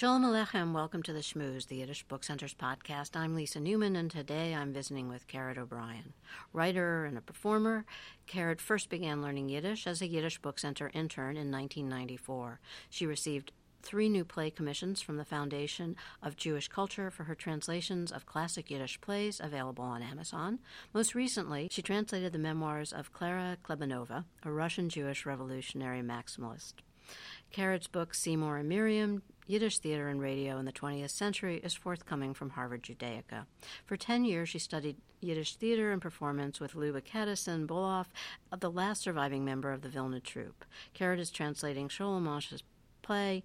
Shalom Aleichem, welcome to The Schmooze, the Yiddish Book Center's podcast. I'm Lisa Newman, and today I'm visiting with Caraid O'Brien. Writer and a performer, Caraid first began learning Yiddish as a Yiddish Book Center intern in 1994. She received 3 new play commissions from the Foundation of Jewish Culture for her translations of classic Yiddish plays available on Amazon. Most recently, she translated the memoirs of Klara Klebanova, a Russian Jewish revolutionary maximalist. Caraid's book, Seymour and Miriam, Yiddish Theater and Radio in the 20th Century, is forthcoming from Harvard Judaica. For 10 years, she studied Yiddish theater and performance with Luba Kadison Buloff, the last surviving member of the Vilna Troupe. Caraid is translating Sholem Asch's play,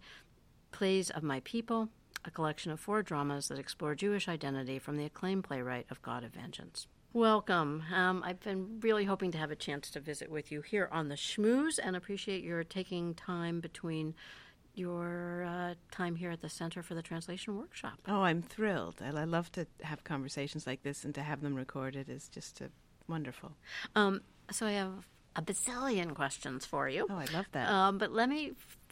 Plays of My People, a collection of 4 dramas that explore Jewish identity from the acclaimed playwright of God of Vengeance. Welcome. I've been really hoping to have a chance to visit with you here on The Schmooze, and appreciate your taking time between your time here at the Center for the Translation Workshop. Oh, I'm thrilled. I love to have conversations like this, and to have them recorded is just wonderful. So I have a bazillion questions for you. Oh, I love that. But let me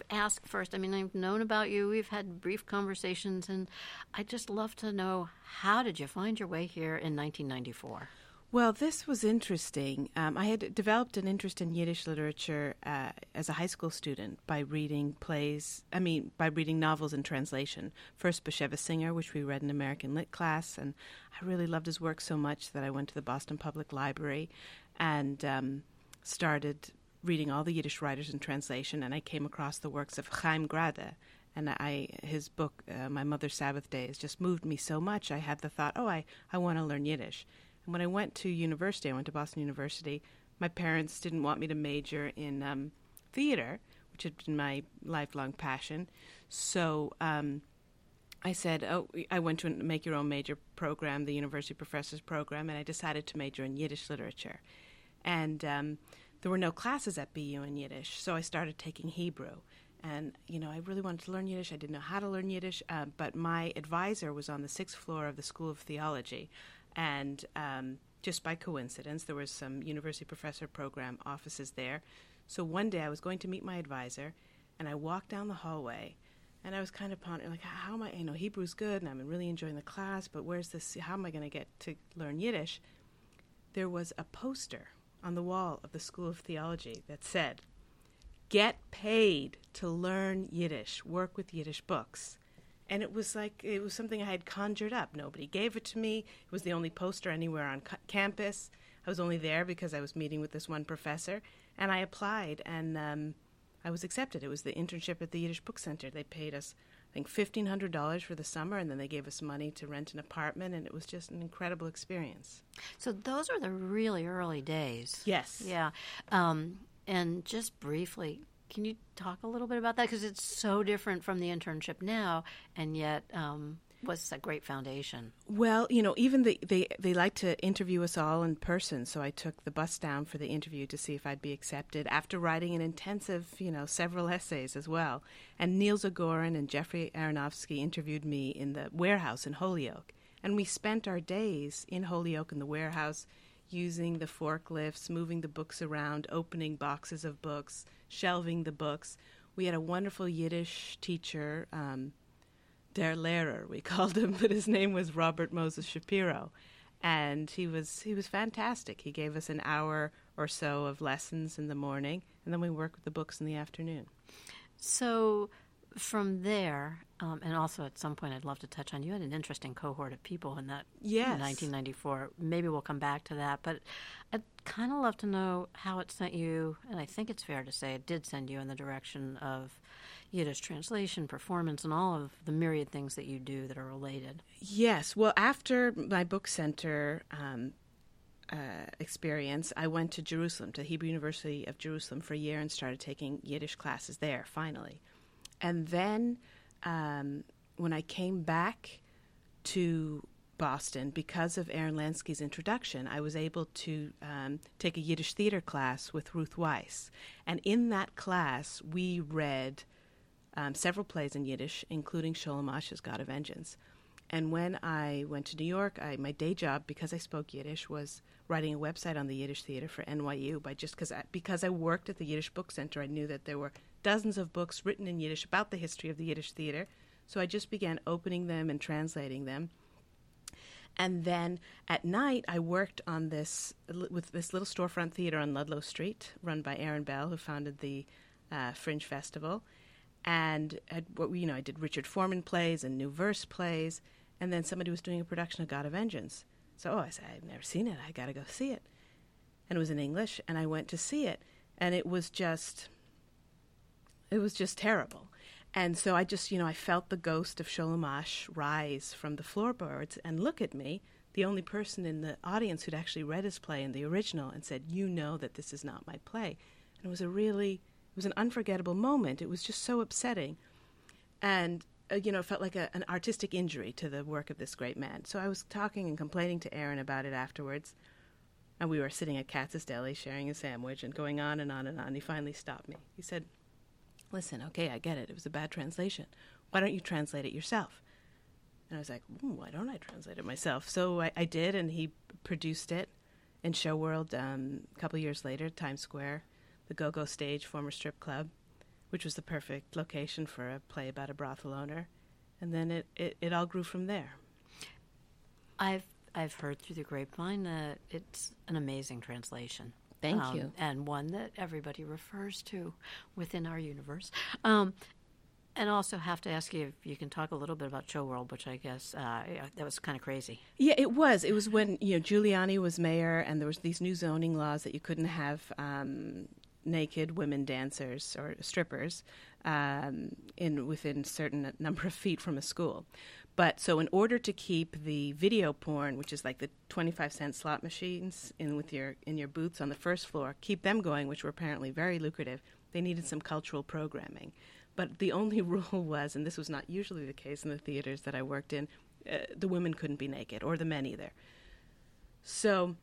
ask first. I mean, I've known about you. We've had brief conversations, and I'd just love to know, how did you find your way here in 1994? Well, this was interesting. I had developed an interest in Yiddish literature as a high school student by reading reading novels in translation. First, Bashevis Singer, which we read in American Lit class, and I really loved his work so much that I went to the Boston Public Library and started reading all the Yiddish writers in translation, and I came across the works of Chaim Grade, and his book, My Mother's Sabbath Days, just moved me so much. I had the thought, I want to learn Yiddish. And when I went to university, I went to Boston University, my parents didn't want me to major in theater, which had been my lifelong passion. So I said, I went to a Make Your Own Major program, the university professor's program, and I decided to major in Yiddish literature. And there were no classes at BU in Yiddish, so I started taking Hebrew. And, I really wanted to learn Yiddish. I didn't know how to learn Yiddish, but my advisor was on the 6th floor of the School of Theology. And just by coincidence, there was some university professor program offices there. So one day I was going to meet my advisor, and I walked down the hallway, and I was kind of pondering, like, how am I, Hebrew's good, and I'm really enjoying the class, but how am I going to get to learn Yiddish? There was a poster on the wall of the School of Theology that said, "Get paid to learn Yiddish, work with Yiddish books." And it was something I had conjured up. Nobody gave it to me. It was the only poster anywhere on campus. I was only there because I was meeting with this one professor, and I applied, and I was accepted. It was the internship at the Yiddish Book Center. They paid us, I think, $1,500 for the summer, and then they gave us money to rent an apartment, and it was just an incredible experience. So those are the really early days. Yes. Yeah. And just briefly, can you talk a little bit about that? Because it's so different from the internship now, and yet was a great foundation. Well, even they like to interview us all in person, so I took the bus down for the interview to see if I'd be accepted, after writing an intensive, several essays as well. And Neil Zagorin and Jeffrey Aronofsky interviewed me in the warehouse in Holyoke. And we spent our days in Holyoke in the warehouse, using the forklifts, moving the books around, opening boxes of books, shelving the books. We had a wonderful Yiddish teacher, Der Lehrer, we called him, but his name was Robert Moses Shapiro. And he was fantastic. He gave us an hour or so of lessons in the morning, and then we worked with the books in the afternoon. So from there, and also at some point I'd love to touch on, you had an interesting cohort of people in that, yes, in 1994. Maybe we'll come back to that, but I'd kind of love to know how it sent you, and I think it's fair to say it did send you in the direction of Yiddish translation, performance, and all of the myriad things that you do that are related. Yes. Well, after my book center experience, I went to Jerusalem, to Hebrew University of Jerusalem for a year, and started taking Yiddish classes there, finally. And then when I came back to Boston, because of Aaron Lansky's introduction, I was able to take a Yiddish theater class with Ruth Weiss. And in that class, we read several plays in Yiddish, including Sholem Asch's God of Vengeance. And when I went to New York, my day job, because I spoke Yiddish, was writing a website on the Yiddish theater for NYU. Because I worked at the Yiddish Book Center, I knew that there were dozens of books written in Yiddish about the history of the Yiddish theater. So I just began opening them and translating them. And then at night, I worked on this with this little storefront theater on Ludlow Street, run by Aaron Bell, who founded the Fringe Festival. And I did Richard Foreman plays and New Verse plays. And then somebody was doing a production of God of Vengeance. So I said, I've never seen it. I got to go see it. And it was in English, and I went to see it. And it was just terrible. And so I just, I felt the ghost of Sholem Asch rise from the floorboards and look at me, the only person in the audience who'd actually read his play in the original, and said, you know that this is not my play. And it was an unforgettable moment. It was just so upsetting. And, it felt like an artistic injury to the work of this great man. So I was talking and complaining to Aaron about it afterwards. And we were sitting at Katz's Deli sharing a sandwich and going on and on and on. He finally stopped me. He said, listen, okay, I get it. It was a bad translation. Why don't you translate it yourself? And I was like, why don't I translate it myself? So I did, and he produced it in Show World a couple years later, Times Square, the Go-Go Stage, former strip club, which was the perfect location for a play about a brothel owner. And then it all grew from there. I've heard through the grapevine that it's an amazing translation. Thank you. And one that everybody refers to within our universe. And also have to ask you if you can talk a little bit about Show World, which I guess that was kind of crazy. Yeah, it was. It was when Giuliani was mayor, and there was these new zoning laws that you couldn't have naked women dancers or strippers within a certain number of feet from a school. But so in order to keep the video porn, which is like the 25-cent slot machines in your booths on the first floor, keep them going, which were apparently very lucrative, they needed some cultural programming. But the only rule was, and this was not usually the case in the theaters that I worked in, the women couldn't be naked, or the men either. So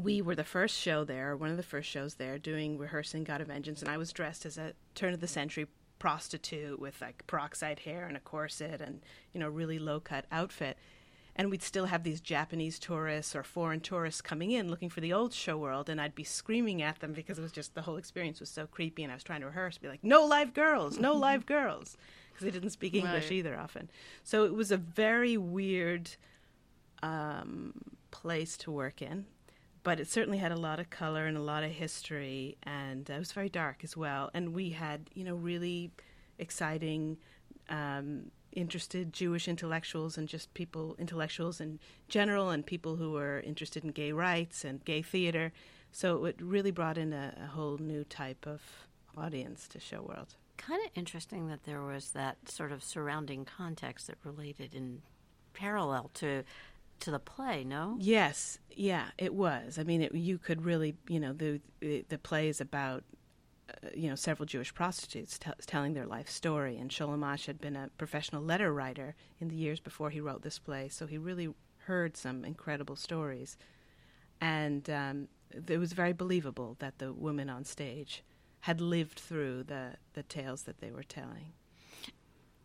we were the first show there, one of the first shows there, rehearsing God of Vengeance, and I was dressed as a turn-of-the-century prostitute with like peroxide hair and a corset and really low cut outfit, and we'd still have these Japanese tourists or foreign tourists coming in looking for the old Show World, and I'd be screaming at them because it was just the whole experience was so creepy, and I was trying to rehearse, be like, no live girls, no live girls, because they didn't speak English either often. So it was a very weird place to work in. But it certainly had a lot of color and a lot of history, and it was very dark as well. And we had, really exciting, interested Jewish intellectuals and just people, intellectuals in general, and people who were interested in gay rights and gay theater. So it really brought in a whole new type of audience to Show World. Kind of interesting that there was that sort of surrounding context that related in parallel to the play, no? Yes, yeah, it was. I mean, you could really, the play is about, several Jewish prostitutes telling their life story, and Sholem Asch had been a professional letter writer in the years before he wrote this play, so he really heard some incredible stories. And it was very believable that the women on stage had lived through the tales that they were telling.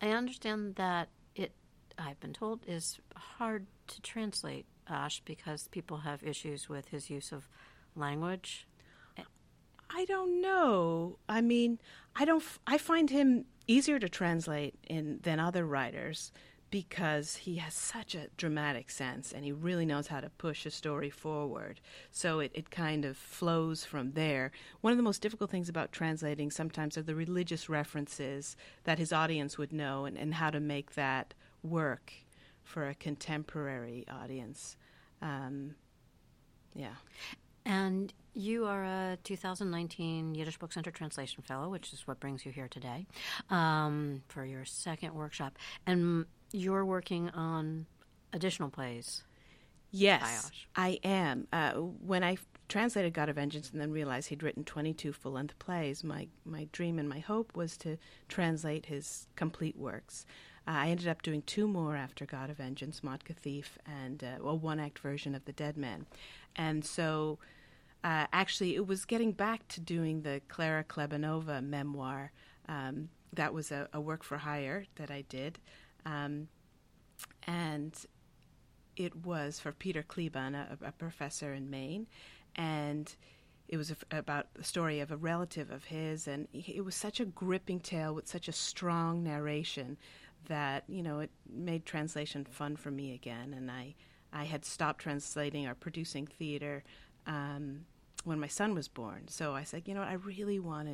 I understand that it, I've been told, is hard to translate Asch because people have issues with his use of language. I don't know. I mean, I find him easier to translate than other writers because he has such a dramatic sense and he really knows how to push a story forward. So it kind of flows from there. One of the most difficult things about translating sometimes are the religious references that his audience would know and how to make that work for a contemporary audience. And you are a 2019 Yiddish Book Center Translation Fellow, which is what brings you here today, for your second workshop. And you're working on additional plays. Yes, I am. When I translated God of Vengeance and then realized he'd written 22 full-length plays, my dream and my hope was to translate his complete works. I ended up doing two more after God of Vengeance, Matka Thief, and a one-act version of The Dead Man. And so, actually, it was getting back to doing the Klara Klebanova memoir. That was a work for hire that I did. And it was for Peter Kleban, a professor in Maine. And it was about the story of a relative of his. And it was such a gripping tale with such a strong narration that, you know, it made translation fun for me again. And I had stopped translating or producing theater when my son was born. So I said, you know, I really want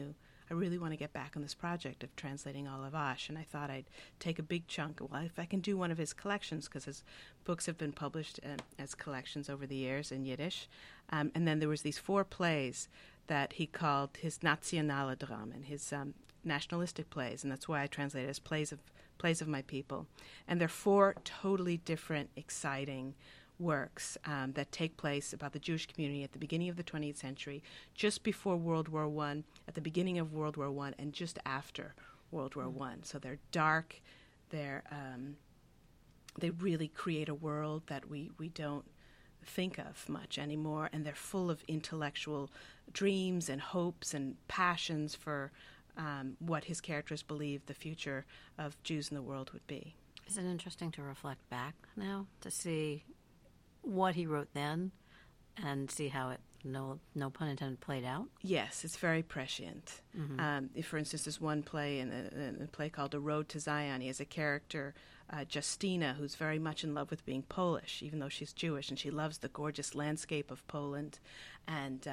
to get back on this project of translating all of Asch. And I thought I'd take a big chunk. Well, if I can do one of his collections, because his books have been published as collections over the years in Yiddish. And then there was these 4 plays that he called his nationale Dramen, his nationalistic plays. And that's why I translated as plays of my people. And they're 4 totally different, exciting works that take place about the Jewish community at the beginning of the 20th century, just before World War I, at the beginning of World War I, and just after World War I. So they're dark. They really create a world that we don't think of much anymore, and they're full of intellectual dreams and hopes and passions for what his characters believed the future of Jews in the world would be. Is it interesting to reflect back now to see what he wrote then and see how it, no pun intended, played out? Yes, it's very prescient. Mm-hmm. For instance, there's one play, in a play called A Road to Zion. He has a character, Justina, who's very much in love with being Polish, even though she's Jewish, and she loves the gorgeous landscape of Poland. And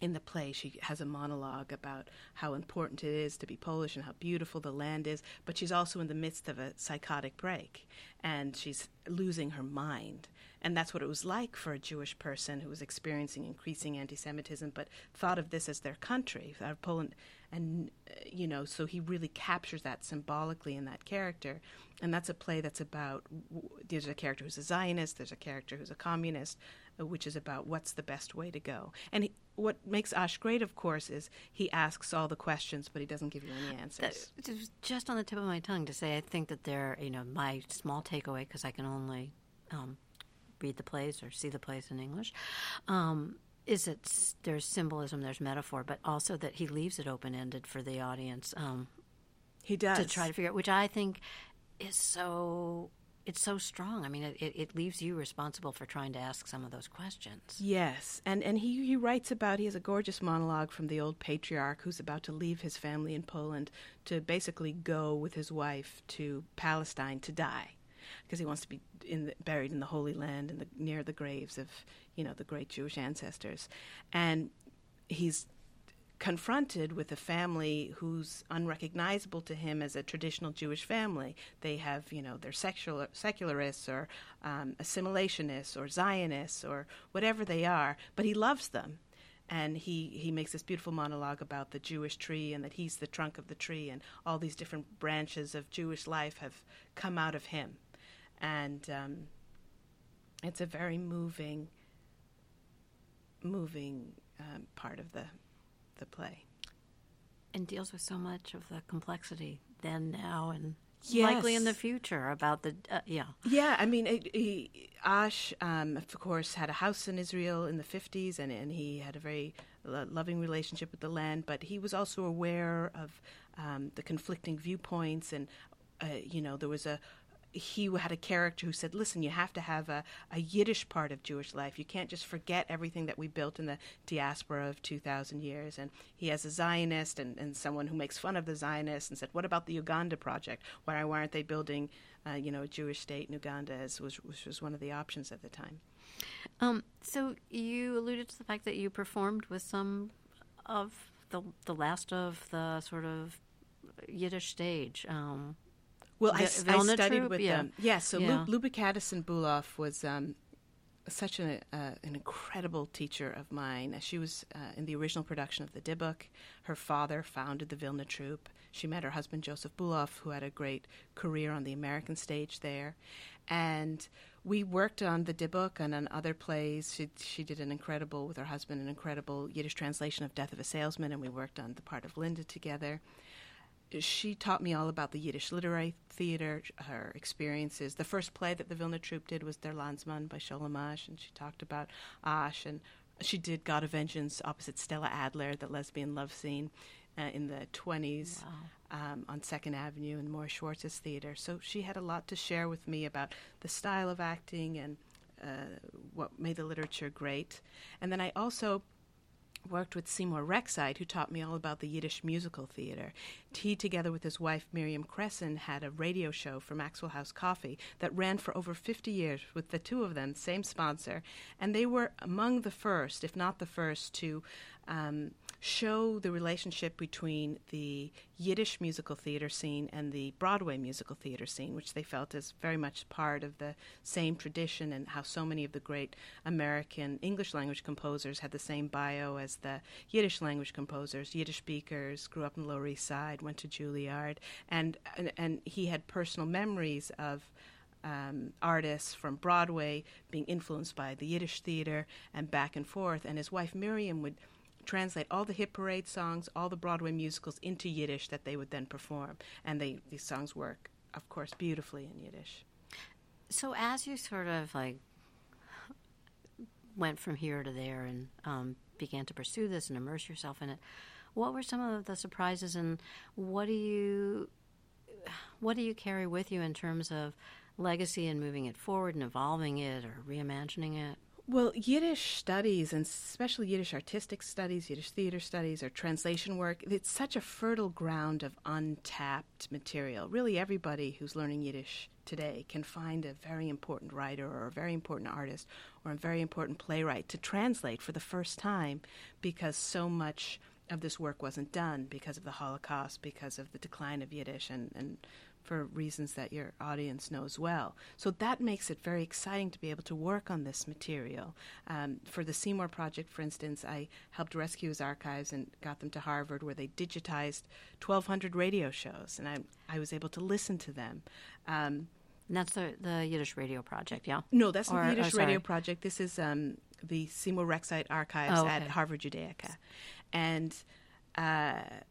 in the play, she has a monologue about how important it is to be Polish and how beautiful the land is, but she's also in the midst of a psychotic break, and she's losing her mind. And that's what it was like for a Jewish person who was experiencing increasing anti-Semitism, but thought of this as their country, Poland. And, you know, so he really captures that symbolically in that character. And that's a play that's about, there's a character who's a Zionist, there's a character who's a communist, which is about what's the best way to go. And what makes Asch great, of course, is he asks all the questions, but he doesn't give you any answers. It was just on the tip of my tongue to say, I think that they're, you know, my small takeaway, because I can only read the plays or see the plays in English, is that there's symbolism, there's metaphor, but also that he leaves it open-ended for the audience. He does. To try to figure out, which I think is so... It's so strong. I mean, it leaves you responsible for trying to ask some of those questions. Yes. And he writes about, he has a gorgeous monologue from the old patriarch who's about to leave his family in Poland to basically go with his wife to Palestine to die, because he wants to be buried in the Holy Land and near the graves of, you know, the great Jewish ancestors. And he's confronted with a family who's unrecognizable to him as a traditional Jewish family. They have, you know, they're secularists or assimilationists or Zionists or whatever they are, but he loves them. And he makes this beautiful monologue about the Jewish tree and that he's the trunk of the tree, and all these different branches of Jewish life have come out of him. And it's a very moving part of the play, and deals with so much of the complexity then, now, and yes, likely in the future about the I mean, Asch of course had a house in Israel in the 50s, and he had a very loving relationship with the land, but he was also aware of the conflicting viewpoints, and you know, there was he had a character who said, listen, you have to have a Yiddish part of Jewish life. You can't just forget everything that we built in the diaspora of 2,000 years. And he has a Zionist and someone who makes fun of the Zionists and said, what about the Uganda project? Why aren't they building, you know, a Jewish state in Uganda, which was one of the options at the time. So you alluded to the fact that you performed with some of the last of the sort of Yiddish stage. Well, I studied Troupe? With them. Yeah, so yeah. Luba Kadison Buloff was such an incredible teacher of mine. She was in the original production of the Dybbuk. Her father founded the Vilna Troupe. She met her husband, Joseph Buloff, who had a great career on the American stage there. And we worked on the Dybbuk and on other plays. She did an incredible, with her husband, an incredible Yiddish translation of Death of a Salesman, and we worked on the part of Linda together. She taught me all about the Yiddish literary theater, her experiences. The first play that the Vilna Troupe did was Der Landsmann by Sholem Asch, and she talked about Asch, and she did God of Vengeance opposite Stella Adler, the lesbian love scene in the 1920s. Wow. On Second Avenue in Moore Schwartz's theater. So she had a lot to share with me about the style of acting and what made the literature great. And then I also worked with Seymour Rexide, who taught me all about the Yiddish musical theater. He, together with his wife Miriam Cresson, had a radio show for Maxwell House Coffee that ran for over 50 years with the two of them, same sponsor, and they were among the first, if not the first, to show the relationship between the Yiddish musical theater scene and the Broadway musical theater scene, which they felt is very much part of the same tradition, and how so many of the great American English language composers had the same bio as the Yiddish language composers, Yiddish speakers, grew up in the Lower East Side, went to Juilliard, and he had personal memories of artists from Broadway being influenced by the Yiddish theater and back and forth, and his wife Miriam would translate all the hit parade songs, all the Broadway musicals into Yiddish that they would then perform. And these songs work, of course, beautifully in Yiddish. So as you sort of like went from here to there and began to pursue this and immerse yourself in it, what were some of the surprises, and what do you carry with you in terms of legacy and moving it forward and evolving it or reimagining it? Well, Yiddish studies, and especially Yiddish artistic studies, Yiddish theater studies, or translation work, it's such a fertile ground of untapped material. Really, everybody who's learning Yiddish today can find a very important writer or a very important artist or a very important playwright to translate for the first time, because so much of this work wasn't done because of the Holocaust, because of the decline of Yiddish, and for reasons that your audience knows well. So that makes it very exciting to be able to work on this material. For the Seymour Project, for instance, I helped rescue his archives and got them to Harvard, where they digitized 1,200 radio shows, and I was able to listen to them. And that's the Yiddish Radio Project, yeah? No, that's not the Yiddish Radio Project. This is the Seymour Rexide archives at Harvard Judaica. And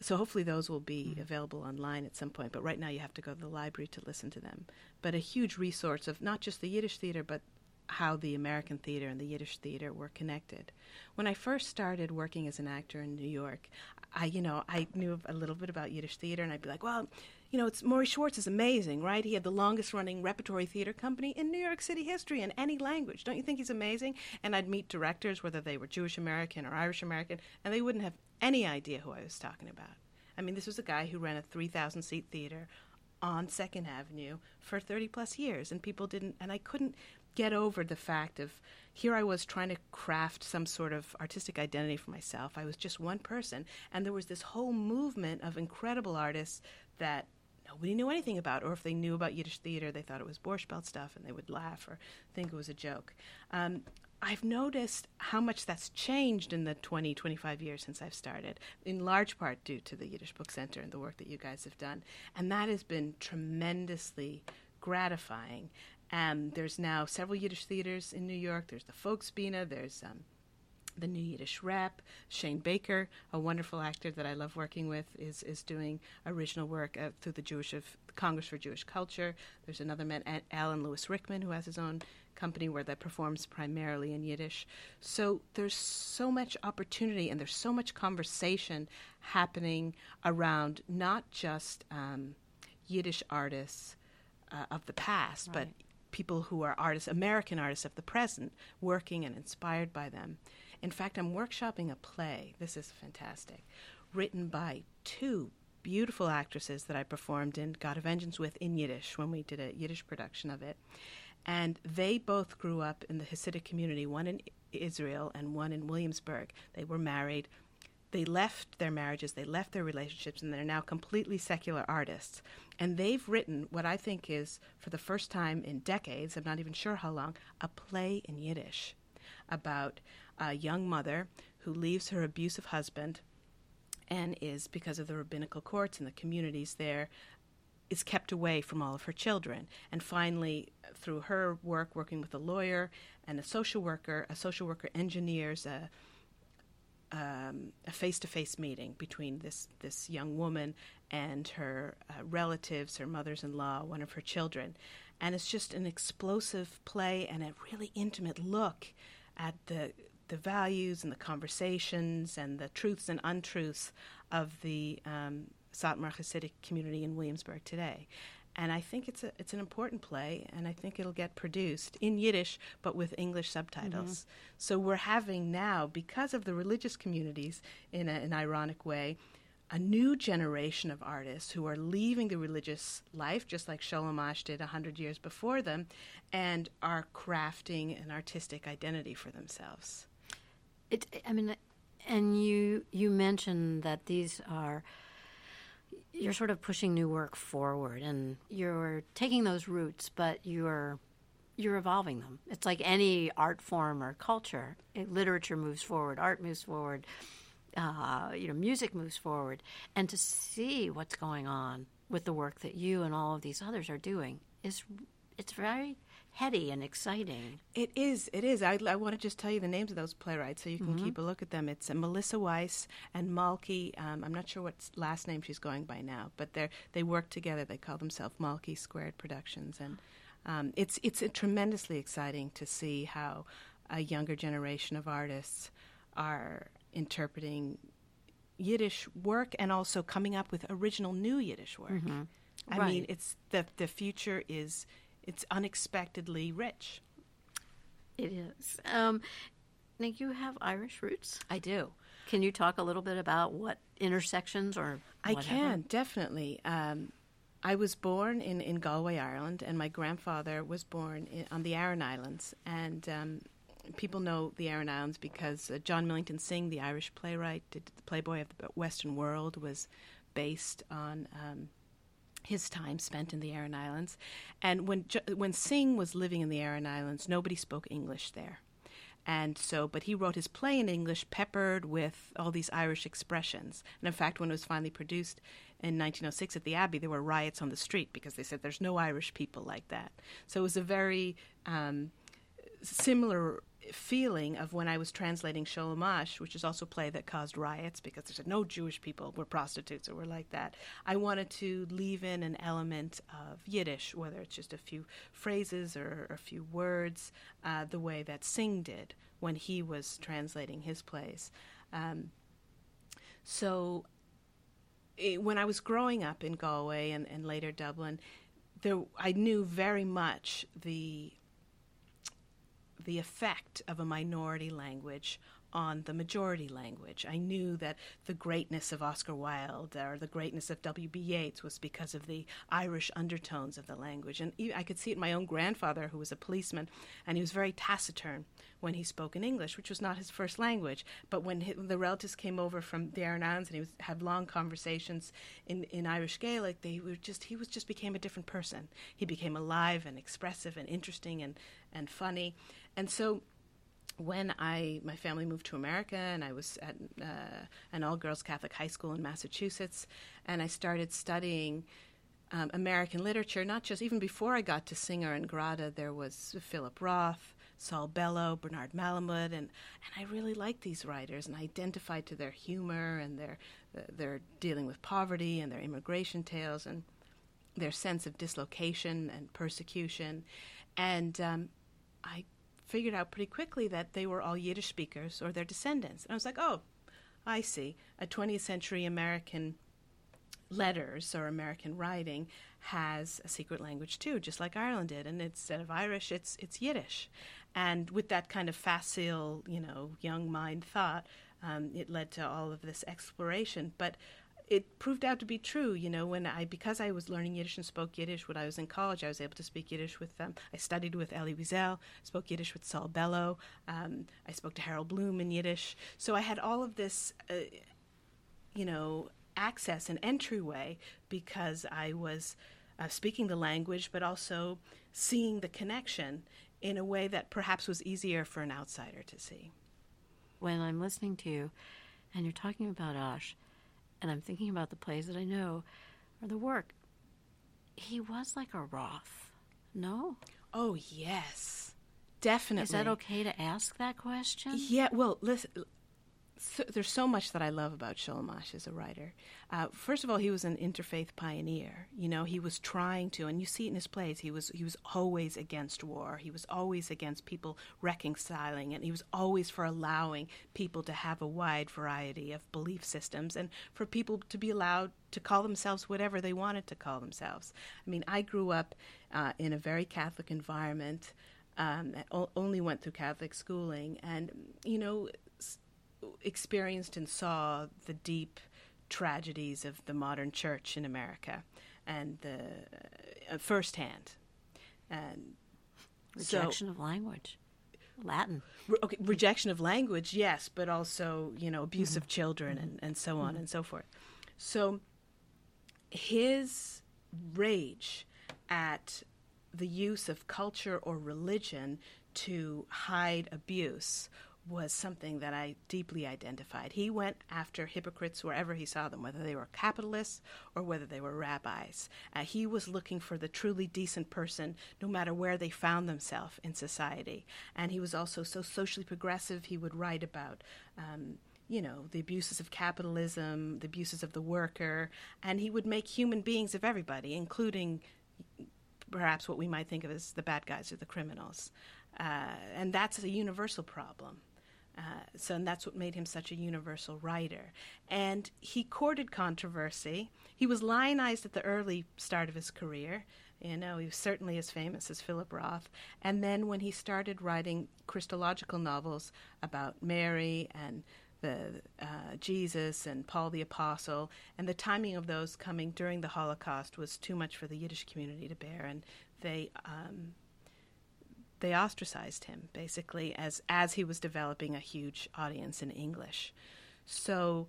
so hopefully those will be available online at some point. But right now you have to go to the library to listen to them. But a huge resource of not just the Yiddish theater, but how the American theater and the Yiddish theater were connected. When I first started working as an actor in New York, I knew a little bit about Yiddish theater, and I'd be like, well, it's Maury Schwartz is amazing, right? He had the longest-running repertory theater company in New York City history in any language. Don't you think he's amazing? And I'd meet directors, whether they were Jewish-American or Irish-American, and they wouldn't have any idea who I was talking about. I mean, this was a guy who ran a 3,000-seat theater on Second Avenue for 30-plus years, and people didn't, and I couldn't get over the fact of here I was trying to craft some sort of artistic identity for myself. I was just one person, and there was this whole movement of incredible artists that nobody knew anything about, or if they knew about Yiddish theater, they thought it was Borscht Belt stuff, and they would laugh or think it was a joke. I've noticed how much that's changed in the 20, 25 years since I've started, in large part due to the Yiddish Book Center and the work that you guys have done. And that has been tremendously gratifying. There's now several Yiddish theaters in New York. There's the Volksbühne. There's the New Yiddish Rep. Shane Baker, a wonderful actor that I love working with, is doing original work through the Congress for Jewish Culture. There's another man, Alan Lewis Rickman, who has his own company where that performs primarily in Yiddish. So there's so much opportunity, and there's so much conversation happening around not just Yiddish artists of the past, right, but people who are artists, American artists of the present, working and inspired by them. In fact, I'm workshopping a play, this is fantastic, written by two beautiful actresses that I performed in God of Vengeance with in Yiddish when we did a Yiddish production of it. And they both grew up in the Hasidic community, one in Israel and one in Williamsburg. They were married. They left their marriages, they left their relationships, and they're now completely secular artists. And they've written what I think is, for the first time in decades, I'm not even sure how long, a play in Yiddish about a young mother who leaves her abusive husband and is, because of the rabbinical courts and the communities there, is kept away from all of her children. And finally, through her work, working with a lawyer and a social worker engineers a face-to-face meeting between this young woman and her relatives, her mother-in-law, one of her children. And it's just an explosive play and a really intimate look at the values and the conversations and the truths and untruths of the Satmar Hasidic community in Williamsburg today. And I think it's an important play, and I think it'll get produced in Yiddish, but with English subtitles. Mm-hmm. So we're having now, because of the religious communities, in an ironic way, a new generation of artists who are leaving the religious life, just like Sholem Asch did 100 years before them, and are crafting an artistic identity for themselves. And you mentioned that these are... You're sort of pushing new work forward, and you're taking those roots, but you're evolving them. It's like any art form or culture. Literature moves forward, art moves forward, music moves forward. And to see what's going on with the work that you and all of these others are doing it's very heady and exciting. It is. It is. I want to just tell you the names of those playwrights so you can keep a look at them. It's Melissa Weiss and Malky. I'm not sure what last name she's going by now, but they work together. They call themselves Malky Squared Productions, and it's tremendously exciting to see how a younger generation of artists are interpreting Yiddish work and also coming up with original new Yiddish work. Mm-hmm. I mean, it's the future is. It's unexpectedly rich. It is. Now, you have Irish roots. I do. Can you talk a little bit about what intersections or whatever? I can, definitely. I was born in Galway, Ireland, and my grandfather was born on the Aran Islands. And people know the Aran Islands because John Millington Singh, the Irish playwright, the Playboy of the Western World, was based on... his time spent in the Aran Islands. And when Singh was living in the Aran Islands, nobody spoke English there. And so, but he wrote his play in English, peppered with all these Irish expressions. And in fact, when it was finally produced in 1906 at the Abbey, there were riots on the street because they said there's no Irish people like that. So it was a very similar feeling of when I was translating Sholem Asch, which is also a play that caused riots because they said no Jewish people, we're prostitutes or we're like that. I wanted to leave in an element of Yiddish, whether it's just a few phrases or a few words, the way that Singh did when he was translating his plays. When I was growing up in Galway and later Dublin, I knew very much the effect of a minority language on the majority language. I knew that the greatness of Oscar Wilde or the greatness of W.B. Yeats was because of the Irish undertones of the language. And I could see it in my own grandfather, who was a policeman, and he was very taciturn when he spoke in English, which was not his first language. But when the relatives came over from the Aran Islands and he had long conversations in Irish Gaelic, he became a different person. He became alive and expressive and interesting and funny. And so when my family moved to America and I was at an all-girls Catholic high school in Massachusetts, and I started studying American literature, not just even before I got to Singer and Grada, there was Philip Roth, Saul Bellow, Bernard Malamud, and I really liked these writers and I identified to their humor and their dealing with poverty and their immigration tales and their sense of dislocation and persecution. And I figured out pretty quickly that they were all Yiddish speakers or their descendants. And I was like, oh, I see. A 20th century American letters or American writing has a secret language too, just like Ireland did. And instead of Irish, it's Yiddish. And with that kind of facile, young mind thought, it led to all of this exploration. But it proved out to be true, because I was learning Yiddish and spoke Yiddish when I was in college, I was able to speak Yiddish with them. I studied with Elie Wiesel, spoke Yiddish with Saul Bellow, I spoke to Harold Bloom in Yiddish. So I had all of this, access and entryway because I was speaking the language, but also seeing the connection in a way that perhaps was easier for an outsider to see. When I'm listening to you and you're talking about Asch, and I'm thinking about the plays that I know or the work. He was like a Roth, no? Oh, yes, definitely. Is that okay to ask that question? Yeah, well, listen, there's so much that I love about Sholem Asch as a writer. First of all, he was an interfaith pioneer. You know, he was trying to, and you see it in his plays, he was always against war. He was always against people reconciling, and he was always for allowing people to have a wide variety of belief systems and for people to be allowed to call themselves whatever they wanted to call themselves. I mean, I grew up in a very Catholic environment. Only went through Catholic schooling, and, you know, experienced and saw the deep tragedies of the modern church in America, and firsthand. And rejection of language, Latin. Rejection of language, yes, but also, you know, abuse of children and so on and so forth. So his rage at the use of culture or religion to hide abuse was something that I deeply identified. He went after hypocrites wherever he saw them, whether they were capitalists or whether they were rabbis. He was looking for the truly decent person, no matter where they found themselves in society. And he was also so socially progressive, he would write about you know, the abuses of capitalism, the abuses of the worker, and he would make human beings of everybody, including perhaps what we might think of as the bad guys or the criminals. And that's a universal problem. And that's what made him such a universal writer. And he courted controversy. He was lionized at the early start of his career. You know, he was certainly as famous as Philip Roth. And then when he started writing Christological novels about Mary and Jesus and Paul the Apostle, and the timing of those coming during the Holocaust was too much for the Yiddish community to bear, and they ostracized him, basically, as he was developing a huge audience in English. So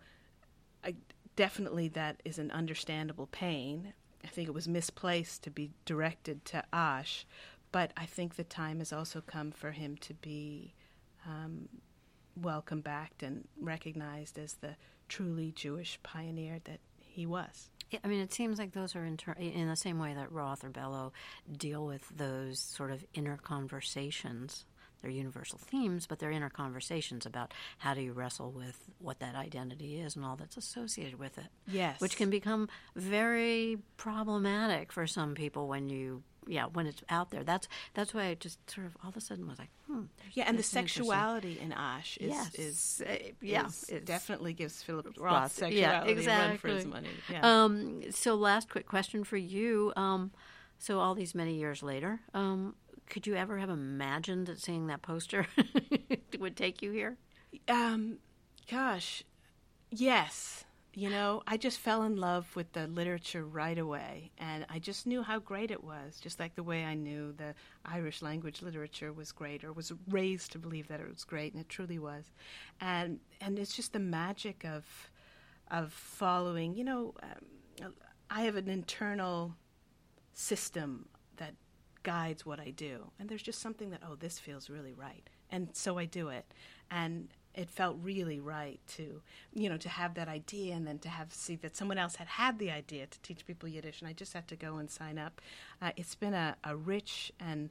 definitely that is an understandable pain. I think it was misplaced to be directed to Asch, but I think the time has also come for him to be welcome back and recognized as the truly Jewish pioneer that he was. Yeah, I mean, it seems like those are in the same way that Roth or Bellow deal with those sort of inner conversations. They're universal themes, but they're inner conversations about how do you wrestle with what that identity is and all that's associated with it. Yes. Which can become very problematic for some people when you... Yeah, when it's out there. That's why I just sort of all of a sudden was like, yeah, and the sexuality in Asch is definitely gives Philip Roth sexuality run for his money. Yeah. So last quick question for you. So all these many years later, could you ever have imagined that seeing that poster would take you here? Gosh, yes. You know, I just fell in love with the literature right away, and I just knew how great it was, just like the way I knew the Irish language literature was great, or was raised to believe that it was great, and it truly was. And it's just the magic of following. You know, I have an internal system that guides what I do, and there's just something that, oh, this feels really right, and so I do it. And it felt really right to, you know, to have that idea and then to see that someone else had the idea to teach people Yiddish, and I just had to go and sign up. It's been a rich and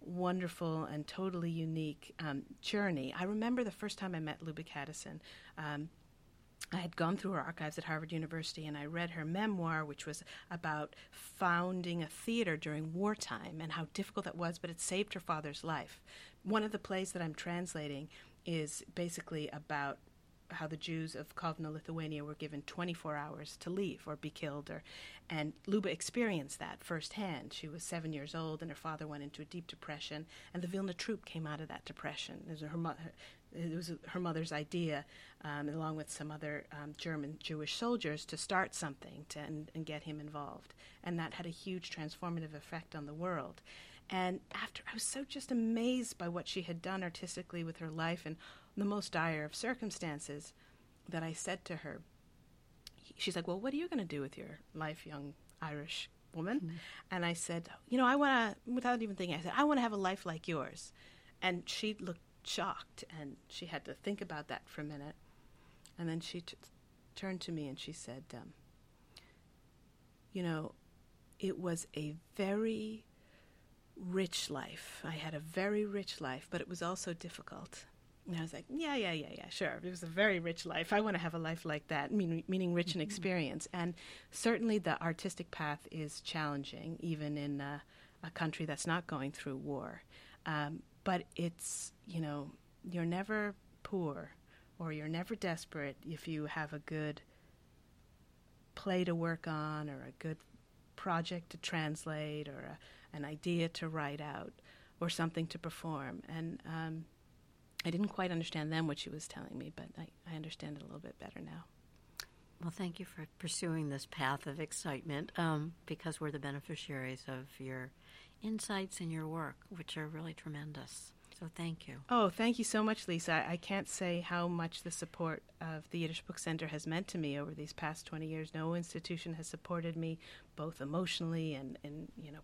wonderful and totally unique journey. I remember the first time I met Luba Kadison. I had gone through her archives at Harvard University, and I read her memoir, which was about founding a theater during wartime and how difficult that was, but it saved her father's life. One of the plays that I'm translating is basically about how the Jews of Kovno, Lithuania, were given 24 hours to leave or be killed. And Luba experienced that firsthand. She was 7 years old, and her father went into a deep depression, and the Vilna Troupe came out of that depression. It was her mother's idea, along with some other German Jewish soldiers, to start something and get him involved. And that had a huge transformative effect on the world. And after, I was so just amazed by what she had done artistically with her life in the most dire of circumstances that I said to her, she's like, well, what are you going to do with your life, young Irish woman? Mm-hmm. And I said, you know, I want to, without even thinking, I said, I want to have a life like yours. And she looked shocked, and she had to think about that for a minute. And then she turned to me and she said, you know, it was a very rich life. I had a very rich life, but it was also difficult. And I was like, yeah, sure. It was a very rich life. I want to have a life like that, meaning rich in experience. And certainly the artistic path is challenging, even in a country that's not going through war. But it's, you're never poor or you're never desperate if you have a good play to work on or a good project to translate or an idea to write out or something to perform. And I didn't quite understand then what she was telling me, but I understand it a little bit better now. Well, thank you for pursuing this path of excitement because we're the beneficiaries of your insights and your work, which are really tremendous. So thank you. Oh, thank you so much, Lisa. I can't say how much the support of the Yiddish Book Center has meant to me over these past 20 years. No institution has supported me both emotionally and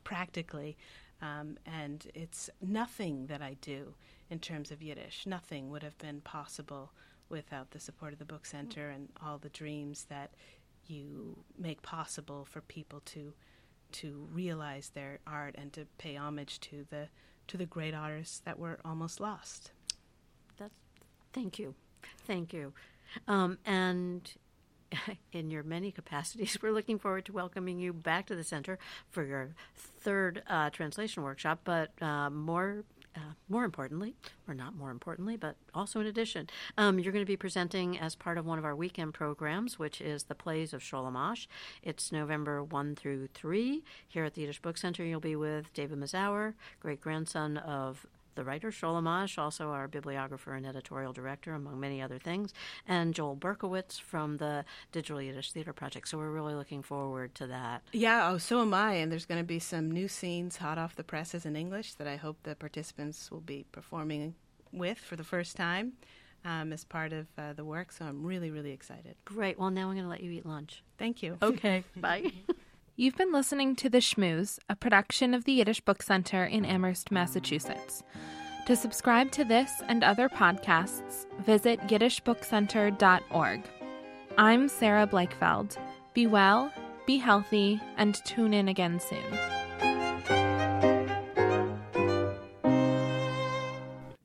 practically. And it's nothing that I do in terms of Yiddish. Nothing would have been possible without the support of the Book Center and all the dreams that you make possible for people to realize their art and to pay homage to the great artists that were almost lost. Thank you. And in your many capacities, we're looking forward to welcoming you back to the center for your third translation workshop. But more importantly, but also in addition, you're going to be presenting as part of one of our weekend programs, which is the plays of Sholem Asch. It's November 1 through 3 here at the Yiddish Book Center. You'll be with David Mazauer, great-grandson of the writer Sholem Asch, also our bibliographer and editorial director, among many other things, and Joel Berkowitz from the Digital Yiddish Theater Project. So we're really looking forward to that. Yeah, so am I. And there's going to be some new scenes hot off the presses in English that I hope the participants will be performing with for the first time as part of the work. So I'm really, really excited. Great. Well, now I'm going to let you eat lunch. Thank you. Okay. Bye. You've been listening to The Schmooze, a production of the Yiddish Book Center in Amherst, Massachusetts. To subscribe to this and other podcasts, visit yiddishbookcenter.org. I'm Sarah Blakefeld. Be well, be healthy, and tune in again soon.